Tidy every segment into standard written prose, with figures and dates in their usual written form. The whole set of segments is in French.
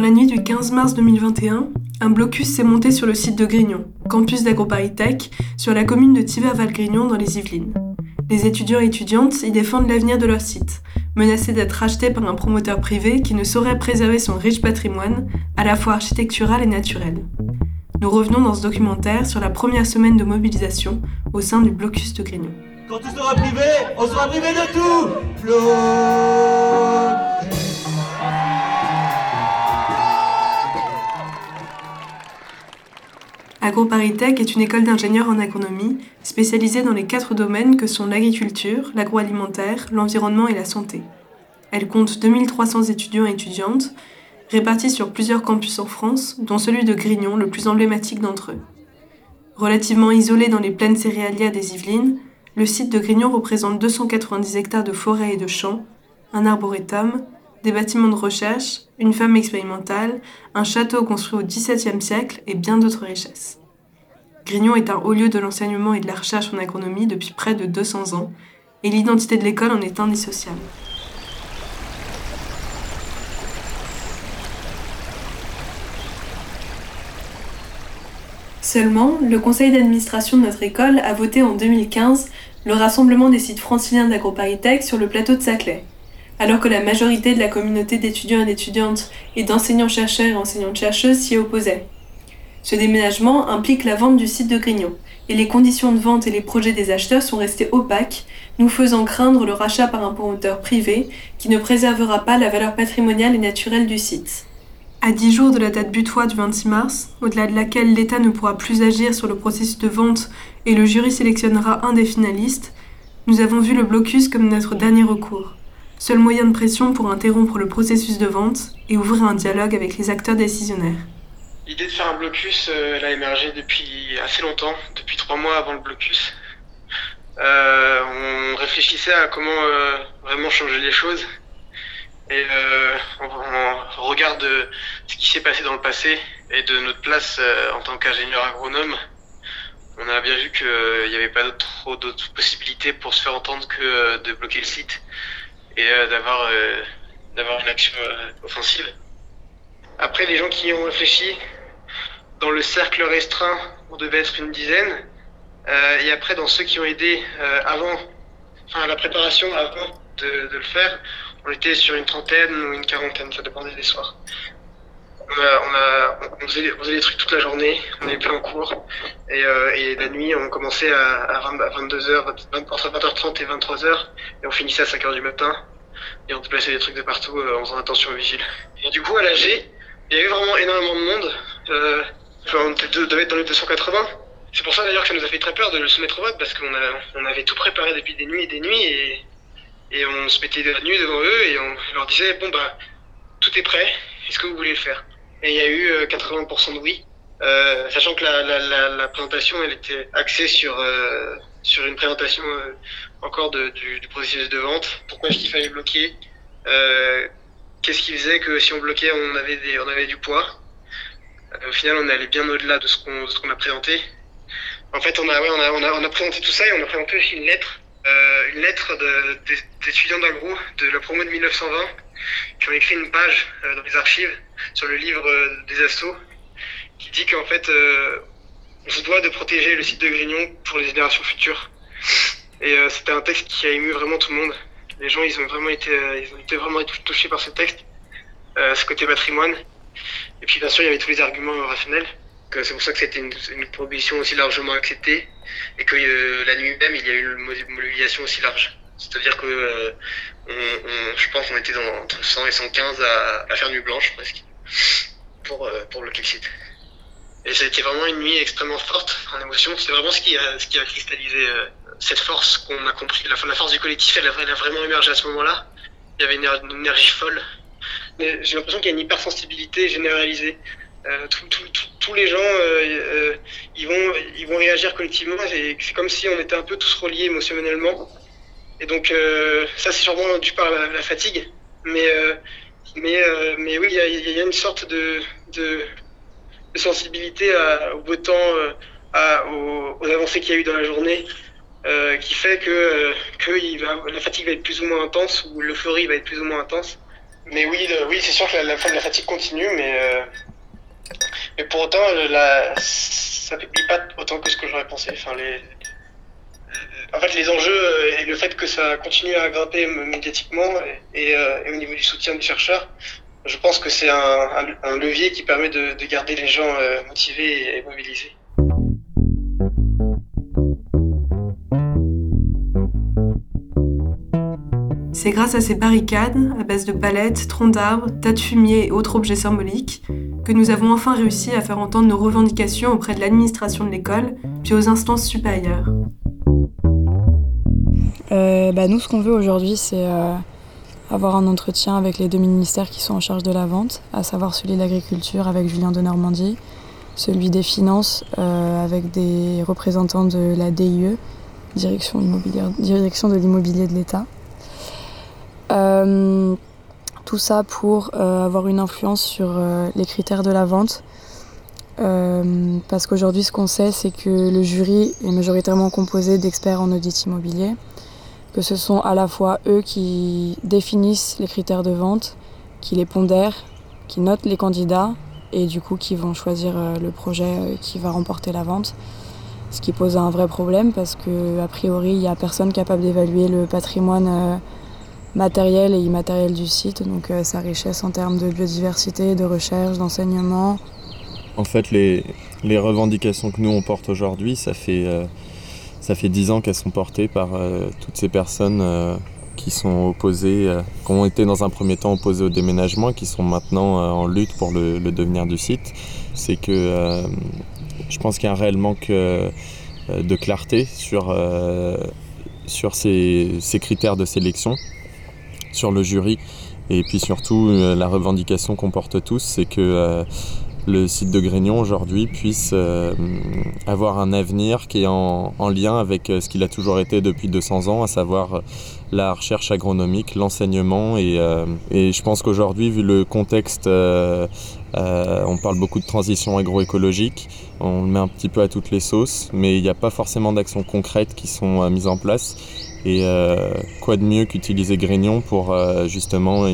Dans la nuit du 15 mars 2021, un blocus s'est monté sur le site de Grignon, campus d'AgroParisTech, sur la commune de Thiverval-Grignon dans les Yvelines. Les étudiants et étudiantes y défendent l'avenir de leur site, menacés d'être rachetés par un promoteur privé qui ne saurait préserver son riche patrimoine, à la fois architectural et naturel. Nous revenons dans ce documentaire sur la première semaine de mobilisation au sein du blocus de Grignon. Quand tout sera privé, on sera privé de tout. AgroParisTech est une école d'ingénieurs en agronomie spécialisée dans les 4 domaines que sont l'agriculture, l'agroalimentaire, l'environnement et la santé. Elle compte 2300 étudiants et étudiantes, répartis sur plusieurs campus en France, dont celui de Grignon, le plus emblématique d'entre eux. Relativement isolé dans les plaines céréalières des Yvelines, le site de Grignon représente 290 hectares de forêts et de champs, un arboretum, des bâtiments de recherche, une ferme expérimentale, un château construit au XVIIe siècle et bien d'autres richesses. Grignon est un haut lieu de l'enseignement et de la recherche en agronomie depuis près de 200 ans, et l'identité de l'école en est indissociable. Seulement, le conseil d'administration de notre école a voté en 2015 le rassemblement des sites franciliens d'AgroParisTech sur le plateau de Saclay. Alors que la majorité de la communauté d'étudiants et d'étudiantes et d'enseignants-chercheurs et enseignantes-chercheuses s'y opposait. Ce déménagement implique la vente du site de Grignon, et les conditions de vente et les projets des acheteurs sont restés opaques, nous faisant craindre le rachat par un promoteur privé qui ne préservera pas la valeur patrimoniale et naturelle du site. À 10 jours de la date butoir du 26 mars, au-delà de laquelle l'État ne pourra plus agir sur le processus de vente et le jury sélectionnera un des finalistes, nous avons vu le blocus comme notre dernier recours. Seul moyen de pression pour interrompre le processus de vente et ouvrir un dialogue avec les acteurs décisionnaires. L'idée de faire un blocus, elle a émergé depuis assez longtemps, depuis 3 mois avant le blocus. On réfléchissait à comment vraiment changer les choses. Et on regarde ce qui s'est passé dans le passé et de notre place en tant qu'ingénieur agronome. On a bien vu qu'il n'y avait pas trop d'autres possibilités pour se faire entendre que de bloquer le site. Et d'avoir une action offensive. Après, les gens qui y ont réfléchi, dans le cercle restreint, on devait être une dizaine. Et après, dans ceux qui ont aidé la préparation avant de le faire, on était sur une trentaine ou une quarantaine, ça dépendait des soirs. On faisait des trucs toute la journée, on était plein en cours. Et la nuit, on commençait à 22h, entre 20h30 et 23h, et on finissait à 5h du matin. Et on déplaçait des trucs de partout en faisant attention aux vigiles. Et du coup, à l'AG, il y avait vraiment énormément de monde. On devait être dans les 280. C'est pour ça d'ailleurs que ça nous a fait très peur de le soumettre au vote, parce qu'on avait tout préparé depuis des nuits, et on se mettait de la nuit devant eux, et on leur disait « Bon, bah, tout est prêt, est-ce que vous voulez le faire ?» Et il y a eu 80% de oui, sachant que la présentation elle était axée sur une présentation encore du processus de vente. Pourquoi est-ce qu'il fallait bloquer, qu'est-ce qui faisait que si on bloquait on avait du poids. Au final on est allé bien au-delà de ce qu'on a présenté. En fait on a présenté tout ça et on a présenté aussi une lettre d'étudiants d'agro de la promo de 1920 qui ont écrit une page dans les archives sur le livre des assos qui dit qu'en fait on se doit de protéger le site de Grignon pour les générations futures. Et c'était un texte qui a ému vraiment tout le monde. Les gens ils ont été vraiment touchés par ce texte, ce côté patrimoine. Et puis bien sûr il y avait tous les arguments rationnels. Donc, c'est pour ça que c'était une prohibition aussi largement acceptée et que la nuit même il y a eu une mobilisation aussi large. C'est-à-dire que je pense qu'on était entre 100 et 115 à faire nuit blanche presque pour le site. Et ça a été vraiment une nuit extrêmement forte en émotion. C'est vraiment ce qui a cristallisé cette force qu'on a compris. La force du collectif, elle a vraiment émergé à ce moment-là. Il y avait une énergie folle. Mais j'ai l'impression qu'il y a une hypersensibilité généralisée. Tous les gens, ils vont réagir collectivement. C'est comme si on était un peu tous reliés émotionnellement. Et donc ça, c'est sûrement dû par la fatigue. Mais oui, il y a une sorte de sensibilité au beau temps, aux avancées qu'il y a eu dans la journée, qui fait que la fatigue va être plus ou moins intense, ou l'euphorie va être plus ou moins intense. Mais oui, oui, c'est sûr que la fatigue continue, mais pour autant, ça ne publie pas autant que ce que j'aurais pensé. Enfin, en fait, les enjeux et le fait que ça continue à grimper médiatiquement et au niveau du soutien des chercheurs, je pense que c'est un levier qui permet de garder les gens motivés et mobilisés. C'est grâce à ces barricades, à base de palettes, troncs d'arbres, tas de fumier et autres objets symboliques, que nous avons enfin réussi à faire entendre nos revendications auprès de l'administration de l'école, puis aux instances supérieures. Nous, ce qu'on veut aujourd'hui, c'est avoir un entretien avec les deux ministères qui sont en charge de la vente, à savoir celui de l'agriculture avec Julien Denormandie, celui des finances avec des représentants de la DIE, direction de l'immobilier de l'État. Tout ça pour avoir une influence sur les critères de la vente, parce qu'aujourd'hui ce qu'on sait c'est que le jury est majoritairement composé d'experts en audit immobilier, que ce sont à la fois eux qui définissent les critères de vente, qui les pondèrent, qui notent les candidats et du coup qui vont choisir le projet qui va remporter la vente, ce qui pose un vrai problème parce que a priori il n'y a personne capable d'évaluer le patrimoine matériel et immatériel du site, donc sa richesse en termes de biodiversité, de recherche, d'enseignement. En fait, les revendications que nous on porte aujourd'hui, ça fait 10 ans qu'elles sont portées par toutes ces personnes qui sont opposées, qui ont été dans un premier temps opposées au déménagement, qui sont maintenant en lutte pour le devenir du site. C'est que je pense qu'il y a un réel manque de clarté sur ces critères de sélection, sur le jury, et puis surtout la revendication qu'on porte tous, c'est que le site de Grignon aujourd'hui puisse avoir un avenir qui est en lien avec ce qu'il a toujours été depuis 200 ans, à savoir la recherche agronomique, l'enseignement, et je pense qu'aujourd'hui, vu le contexte, on parle beaucoup de transition agroécologique, on le met un petit peu à toutes les sauces, mais il n'y a pas forcément d'actions concrètes qui sont mises en place. Et quoi de mieux qu'utiliser Grignon pour justement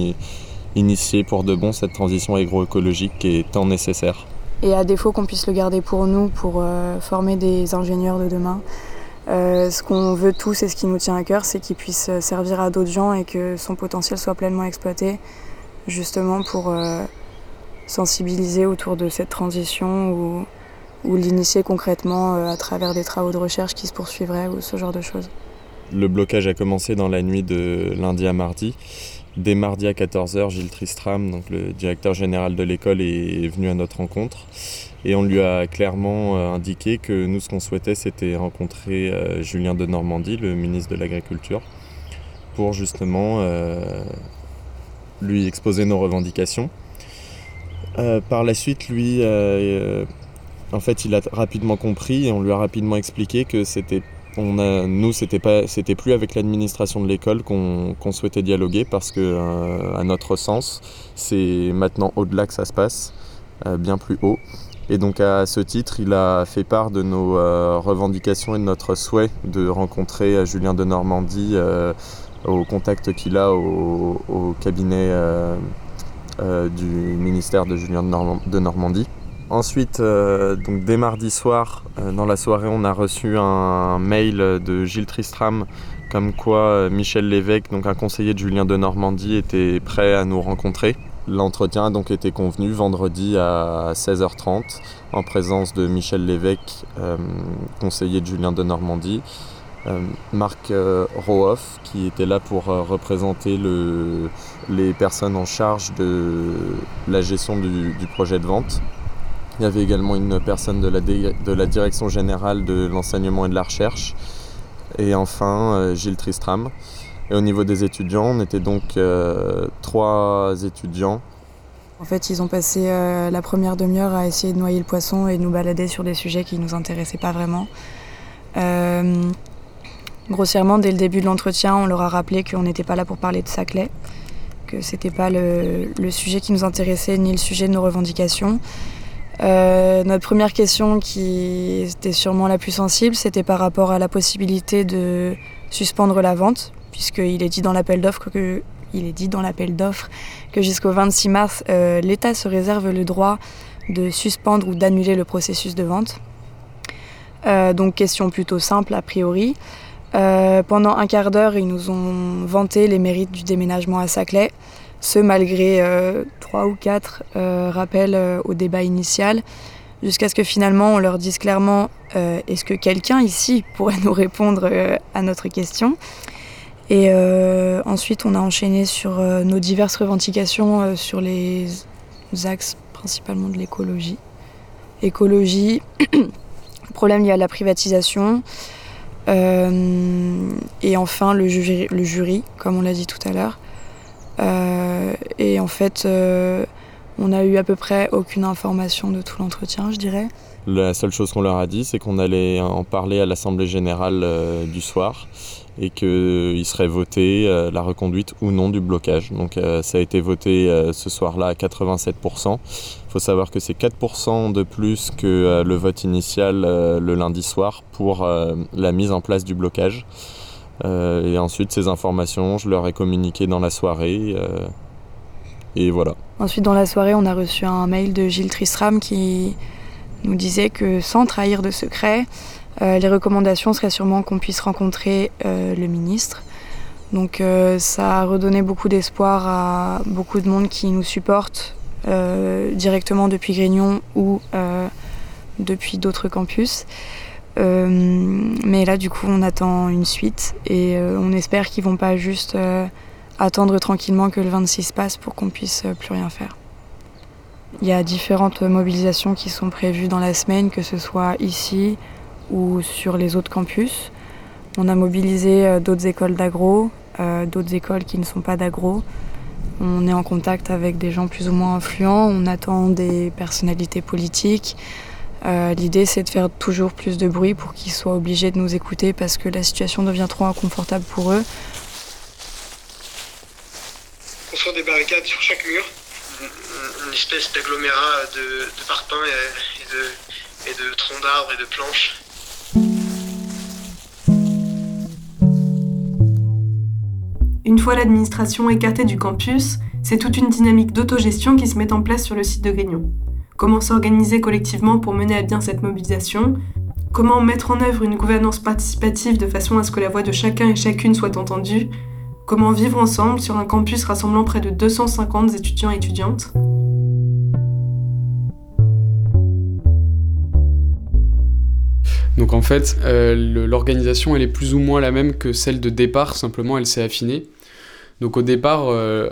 initier pour de bon cette transition agroécologique qui est tant nécessaire. Et à défaut qu'on puisse le garder pour nous, pour former des ingénieurs de demain, ce qu'on veut tous et ce qui nous tient à cœur, c'est qu'il puisse servir à d'autres gens et que son potentiel soit pleinement exploité, justement pour sensibiliser autour de cette transition ou l'initier concrètement à travers des travaux de recherche qui se poursuivraient ou ce genre de choses. Le blocage a commencé dans la nuit de lundi à mardi. Dès mardi à 14h, Gilles Tristram, donc le directeur général de l'école, est venu à notre rencontre. Et on lui a clairement indiqué que nous, ce qu'on souhaitait, c'était rencontrer Julien Denormandie, le ministre de l'Agriculture, pour justement lui exposer nos revendications. Par la suite, lui, en fait, il a rapidement compris et on lui a rapidement expliqué que c'était plus avec l'administration de l'école qu'on souhaitait dialoguer parce que, à notre sens, c'est maintenant au-delà que ça se passe, bien plus haut. Et donc, à ce titre, il a fait part de nos revendications et de notre souhait de rencontrer Julien Denormandie au contact qu'il a au cabinet du ministère de Julien Denormandie. Ensuite, donc dès mardi soir, dans la soirée, on a reçu un mail de Gilles Tristram comme quoi Michel Lévesque, donc un conseiller de Julien Denormandie, était prêt à nous rencontrer. L'entretien a donc été convenu vendredi à 16h30 en présence de Michel Lévesque, conseiller de Julien Denormandie, Marc Rohoff qui était là pour représenter les personnes en charge de la gestion du projet de vente. Il y avait également une personne de la Direction Générale de l'Enseignement et de la Recherche. Et enfin, Gilles Tristram. Et au niveau des étudiants, on était donc 3 étudiants. En fait, ils ont passé la première demi-heure à essayer de noyer le poisson et de nous balader sur des sujets qui ne nous intéressaient pas vraiment. Grossièrement, dès le début de l'entretien, on leur a rappelé qu'on n'était pas là pour parler de Saclay, que ce n'était pas le sujet qui nous intéressait, ni le sujet de nos revendications. Notre première question, qui était sûrement la plus sensible, c'était par rapport à la possibilité de suspendre la vente, puisqu'il est dit dans l'appel d'offres qu'il il est dit dans l'appel d'offres que jusqu'au 26 mars, l'État se réserve le droit de suspendre ou d'annuler le processus de vente. Donc question plutôt simple a priori. Pendant un quart d'heure, ils nous ont vanté les mérites du déménagement à Saclay, ce malgré 3 ou 4 rappels au débat initial, jusqu'à ce que finalement on leur dise clairement est-ce que quelqu'un ici pourrait nous répondre à notre question ? Et ensuite on a enchaîné sur nos diverses revendications sur les axes principalement de l'écologie. Écologie, problème lié à la privatisation, et enfin le jury, comme on l'a dit tout à l'heure. Et en fait, on n'a eu à peu près aucune information de tout l'entretien, je dirais. La seule chose qu'on leur a dit, c'est qu'on allait en parler à l'Assemblée Générale du soir et qu'il serait voté la reconduite ou non du blocage. Donc ça a été voté ce soir-là à 87%. Il faut savoir que c'est 4% de plus que le vote initial le lundi soir pour la mise en place du blocage. Et ensuite, ces informations, je leur ai communiqué dans la soirée. Et voilà. Ensuite, dans la soirée, on a reçu un mail de Gilles Tristram qui nous disait que, sans trahir de secret, les recommandations seraient sûrement qu'on puisse rencontrer le ministre. Donc ça a redonné beaucoup d'espoir à beaucoup de monde qui nous supporte directement depuis Grignon ou depuis d'autres campus. Mais là, du coup, on attend une suite et on espère qu'ils vont pas juste attendre tranquillement que le 26 passe pour qu'on puisse plus rien faire. Il y a différentes mobilisations qui sont prévues dans la semaine, que ce soit ici ou sur les autres campus. On a mobilisé d'autres écoles d'agro, d'autres écoles qui ne sont pas d'agro. On est en contact avec des gens plus ou moins influents, on attend des personnalités politiques. L'idée, c'est de faire toujours plus de bruit pour qu'ils soient obligés de nous écouter parce que la situation devient trop inconfortable pour eux. Construire des barricades sur chaque mur, une espèce d'agglomérat de parpaings et de troncs d'arbres et de planches. Une fois l'administration écartée du campus, c'est toute une dynamique d'autogestion qui se met en place sur le site de Grignon. Comment s'organiser collectivement pour mener à bien cette mobilisation ? Comment mettre en œuvre une gouvernance participative de façon à ce que la voix de chacun et chacune soit entendue ? Comment vivre ensemble sur un campus rassemblant près de 250 étudiants et étudiantes ? Donc en fait, l'organisation elle est plus ou moins la même que celle de départ, simplement elle s'est affinée. Donc au départ,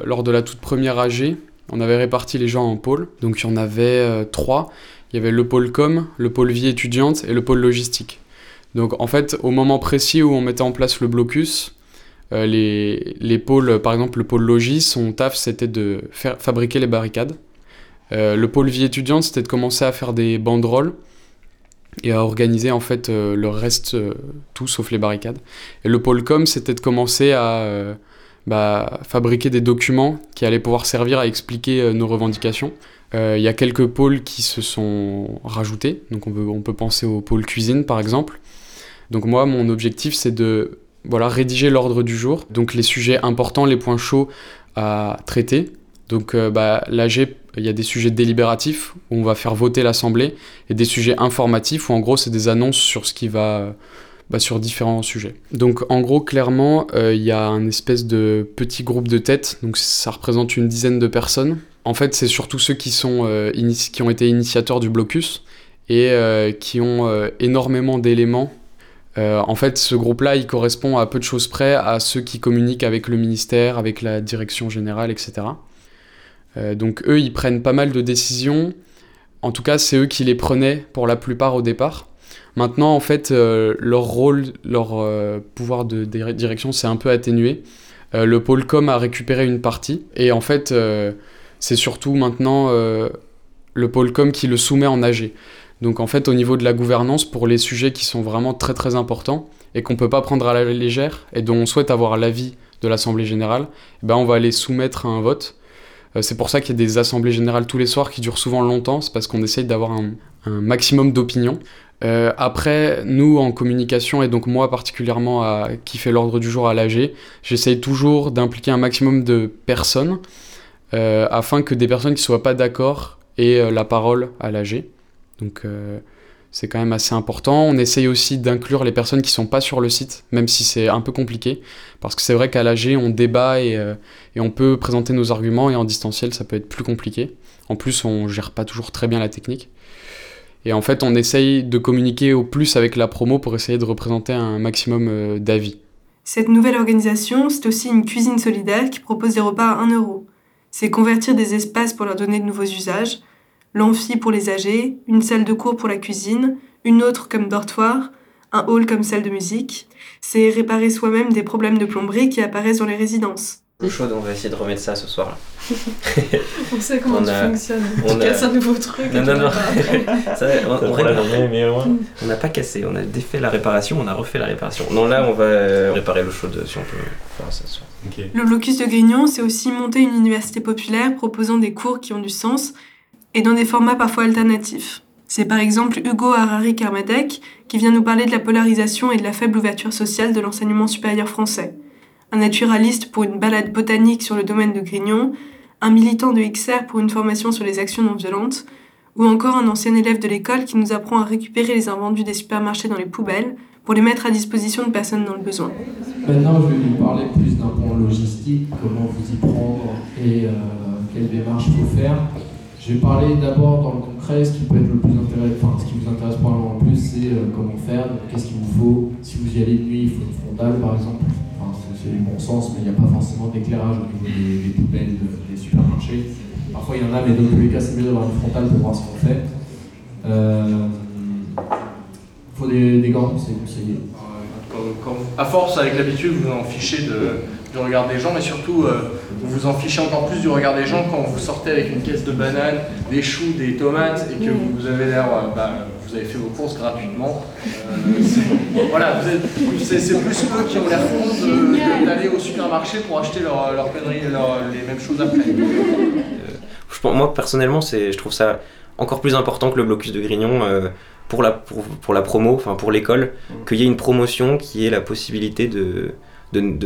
lors de la toute première AG, on avait réparti les gens en pôles, donc il y en avait 3. Il y avait le pôle com, le pôle vie étudiante et le pôle logistique. Donc en fait, au moment précis où on mettait en place le blocus, les pôles, par exemple le pôle logis, son taf c'était de fabriquer les barricades. Le pôle vie étudiante c'était de commencer à faire des banderoles et à organiser en fait le reste, tout sauf les barricades. Et le pôle com c'était de commencer à... fabriquer des documents qui allaient pouvoir servir à expliquer nos revendications. Il y a quelques pôles qui se sont rajoutés, donc on peut penser au pôle cuisine par exemple. Donc moi, mon objectif, c'est de rédiger l'ordre du jour, donc les sujets importants, les points chauds à traiter. Donc l'AG, il y a des sujets délibératifs où on va faire voter l'Assemblée et des sujets informatifs où en gros, c'est des annonces sur ce qui va... sur différents sujets. Donc en gros, clairement, il y a un espèce de petit groupe de tête, donc ça représente une dizaine de personnes. En fait, c'est surtout ceux qui ont été initiateurs du blocus et qui ont énormément d'éléments. En fait, ce groupe-là, il correspond à peu de choses près à ceux qui communiquent avec le ministère, avec la direction générale, etc. Donc eux, ils prennent pas mal de décisions. En tout cas, c'est eux qui les prenaient pour la plupart au départ. Maintenant, en fait, leur rôle, leur pouvoir de direction s'est un peu atténué. Le pôle com a récupéré une partie. Et en fait, c'est surtout maintenant le pôle com qui le soumet en AG. Donc en fait, au niveau de la gouvernance, pour les sujets qui sont vraiment très très importants et qu'on ne peut pas prendre à la légère et dont on souhaite avoir l'avis de l'Assemblée Générale, on va les soumettre à un vote. C'est pour ça qu'il y a des assemblées générales tous les soirs qui durent souvent longtemps. C'est parce qu'on essaye d'avoir un maximum d'opinions. Après, nous, en communication, et donc moi particulièrement qui fait l'ordre du jour à l'AG, j'essaye toujours d'impliquer un maximum de personnes afin que des personnes qui ne soient pas d'accord aient la parole à l'AG. Donc c'est quand même assez important. On essaye aussi d'inclure les personnes qui ne sont pas sur le site, même si c'est un peu compliqué, parce que c'est vrai qu'à l'AG, on débat et on peut présenter nos arguments, et en distanciel, ça peut être plus compliqué. En plus, on ne gère pas toujours très bien la technique. Et en fait, on essaye de communiquer au plus avec la promo pour essayer de représenter un maximum d'avis. Cette nouvelle organisation, c'est aussi une cuisine solidaire qui propose des repas à 1 euro. C'est convertir des espaces pour leur donner de nouveaux usages, l'amphi pour les âgés, une salle de cours pour la cuisine, une autre comme dortoir, un hall comme salle de musique. C'est réparer soi-même des problèmes de plomberie qui apparaissent dans les résidences. Chaud, donc on va essayer de remettre ça ce soir. On sait comment tu fonctionnes. Tu casses un nouveau truc. Non. Ça, on n'a pas cassé, on a défait la réparation, on a refait la réparation. Non, là, on va réparer l'eau chaude si on peut faire ça ce soir. Okay. Le blocus de Grignon, c'est aussi monter une université populaire proposant des cours qui ont du sens et dans des formats parfois alternatifs. C'est par exemple Hugo Harari-Kermadec qui vient nous parler de la polarisation et de la faible ouverture sociale de l'enseignement supérieur français. Un naturaliste pour une balade botanique sur le domaine de Grignon, un militant de XR pour une formation sur les actions non violentes, ou encore un ancien élève de l'école qui nous apprend à récupérer les invendus des supermarchés dans les poubelles pour les mettre à disposition de personnes dans le besoin. Maintenant, je vais vous parler plus d'un point logistique, comment vous y prendre et quelle démarche il faut faire. Je vais parler d'abord dans le concret, ce qui peut être le plus intéressant, ce qui vous intéresse probablement le plus, c'est comment faire, donc, qu'est-ce qu'il vous faut. Si vous y allez de nuit, il faut une frontale par exemple. C'est du bon sens, mais il n'y a pas forcément d'éclairage au niveau des poubelles des supermarchés. Parfois il y en a, mais dans tous les cas c'est mieux d'avoir une frontale pour voir ce qu'on fait. Il faut des gants, c'est conseillé. À force, avec l'habitude, vous en fichez du regard des gens, mais surtout vous vous en fichez encore plus du regard des gens quand vous sortez avec une caisse de bananes, des choux, des tomates, et que vous avez l'air... vous avez fait vos courses gratuitement. C'est plus eux qui ont l'air fous d'aller au supermarché pour acheter leur pénurie, les mêmes choses après. Moi, personnellement, je trouve ça encore plus important que le blocus de Grignon pour la promo, enfin pour l'école, qu'il y ait une promotion qui ait la possibilité de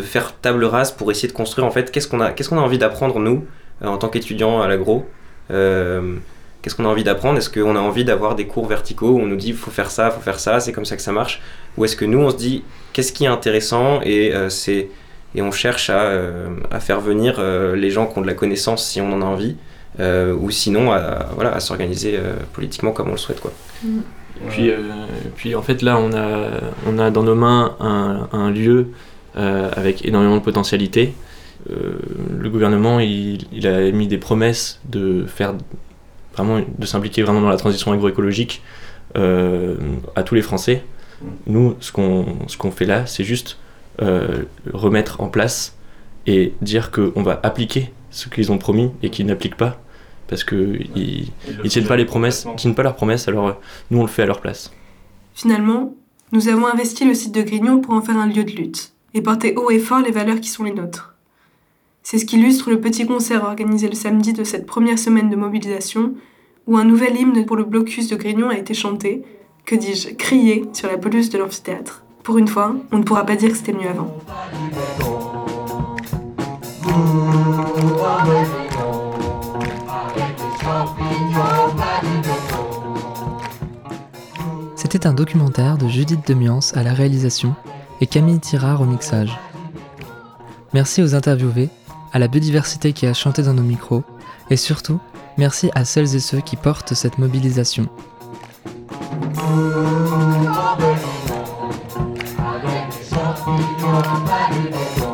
faire table rase pour essayer de construire en fait qu'est-ce qu'on a envie d'apprendre nous en tant qu'étudiants à l'agro. Qu'est-ce qu'on a envie d'apprendre ? Est-ce qu'on a envie d'avoir des cours verticaux où on nous dit « faut faire ça, c'est comme ça que ça marche » ou est-ce que nous, on se dit « qu'est-ce qui est intéressant ?» et on cherche à faire venir les gens qui ont de la connaissance si on en a envie ou sinon à s'organiser politiquement comme on le souhaite, quoi. Et puis en fait là, on a dans nos mains un lieu avec énormément de potentialité. Le gouvernement, il a mis des promesses de faire... Vraiment, de s'impliquer vraiment dans la transition agroécologique à tous les Français. Nous, ce qu'on fait là, c'est juste remettre en place et dire qu'on va appliquer ce qu'ils ont promis et qu'ils n'appliquent pas parce qu'ils ne tiennent pas leurs promesses, alors nous, on le fait à leur place. Finalement, nous avons investi le site de Grignon pour en faire un lieu de lutte et porter haut et fort les valeurs qui sont les nôtres. C'est ce qu'illustre le petit concert organisé le samedi de cette première semaine de mobilisation, où un nouvel hymne pour le blocus de Grignon a été chanté, que dis-je, crié sur la pelouse de l'amphithéâtre. Pour une fois, on ne pourra pas dire que c'était mieux avant. C'était un documentaire de Judith Demiance à la réalisation et Camille Tirard au mixage. Merci aux interviewés, à la biodiversité qui a chanté dans nos micros, et surtout, merci à celles et ceux qui portent cette mobilisation. Avec des champignons, pas du béton.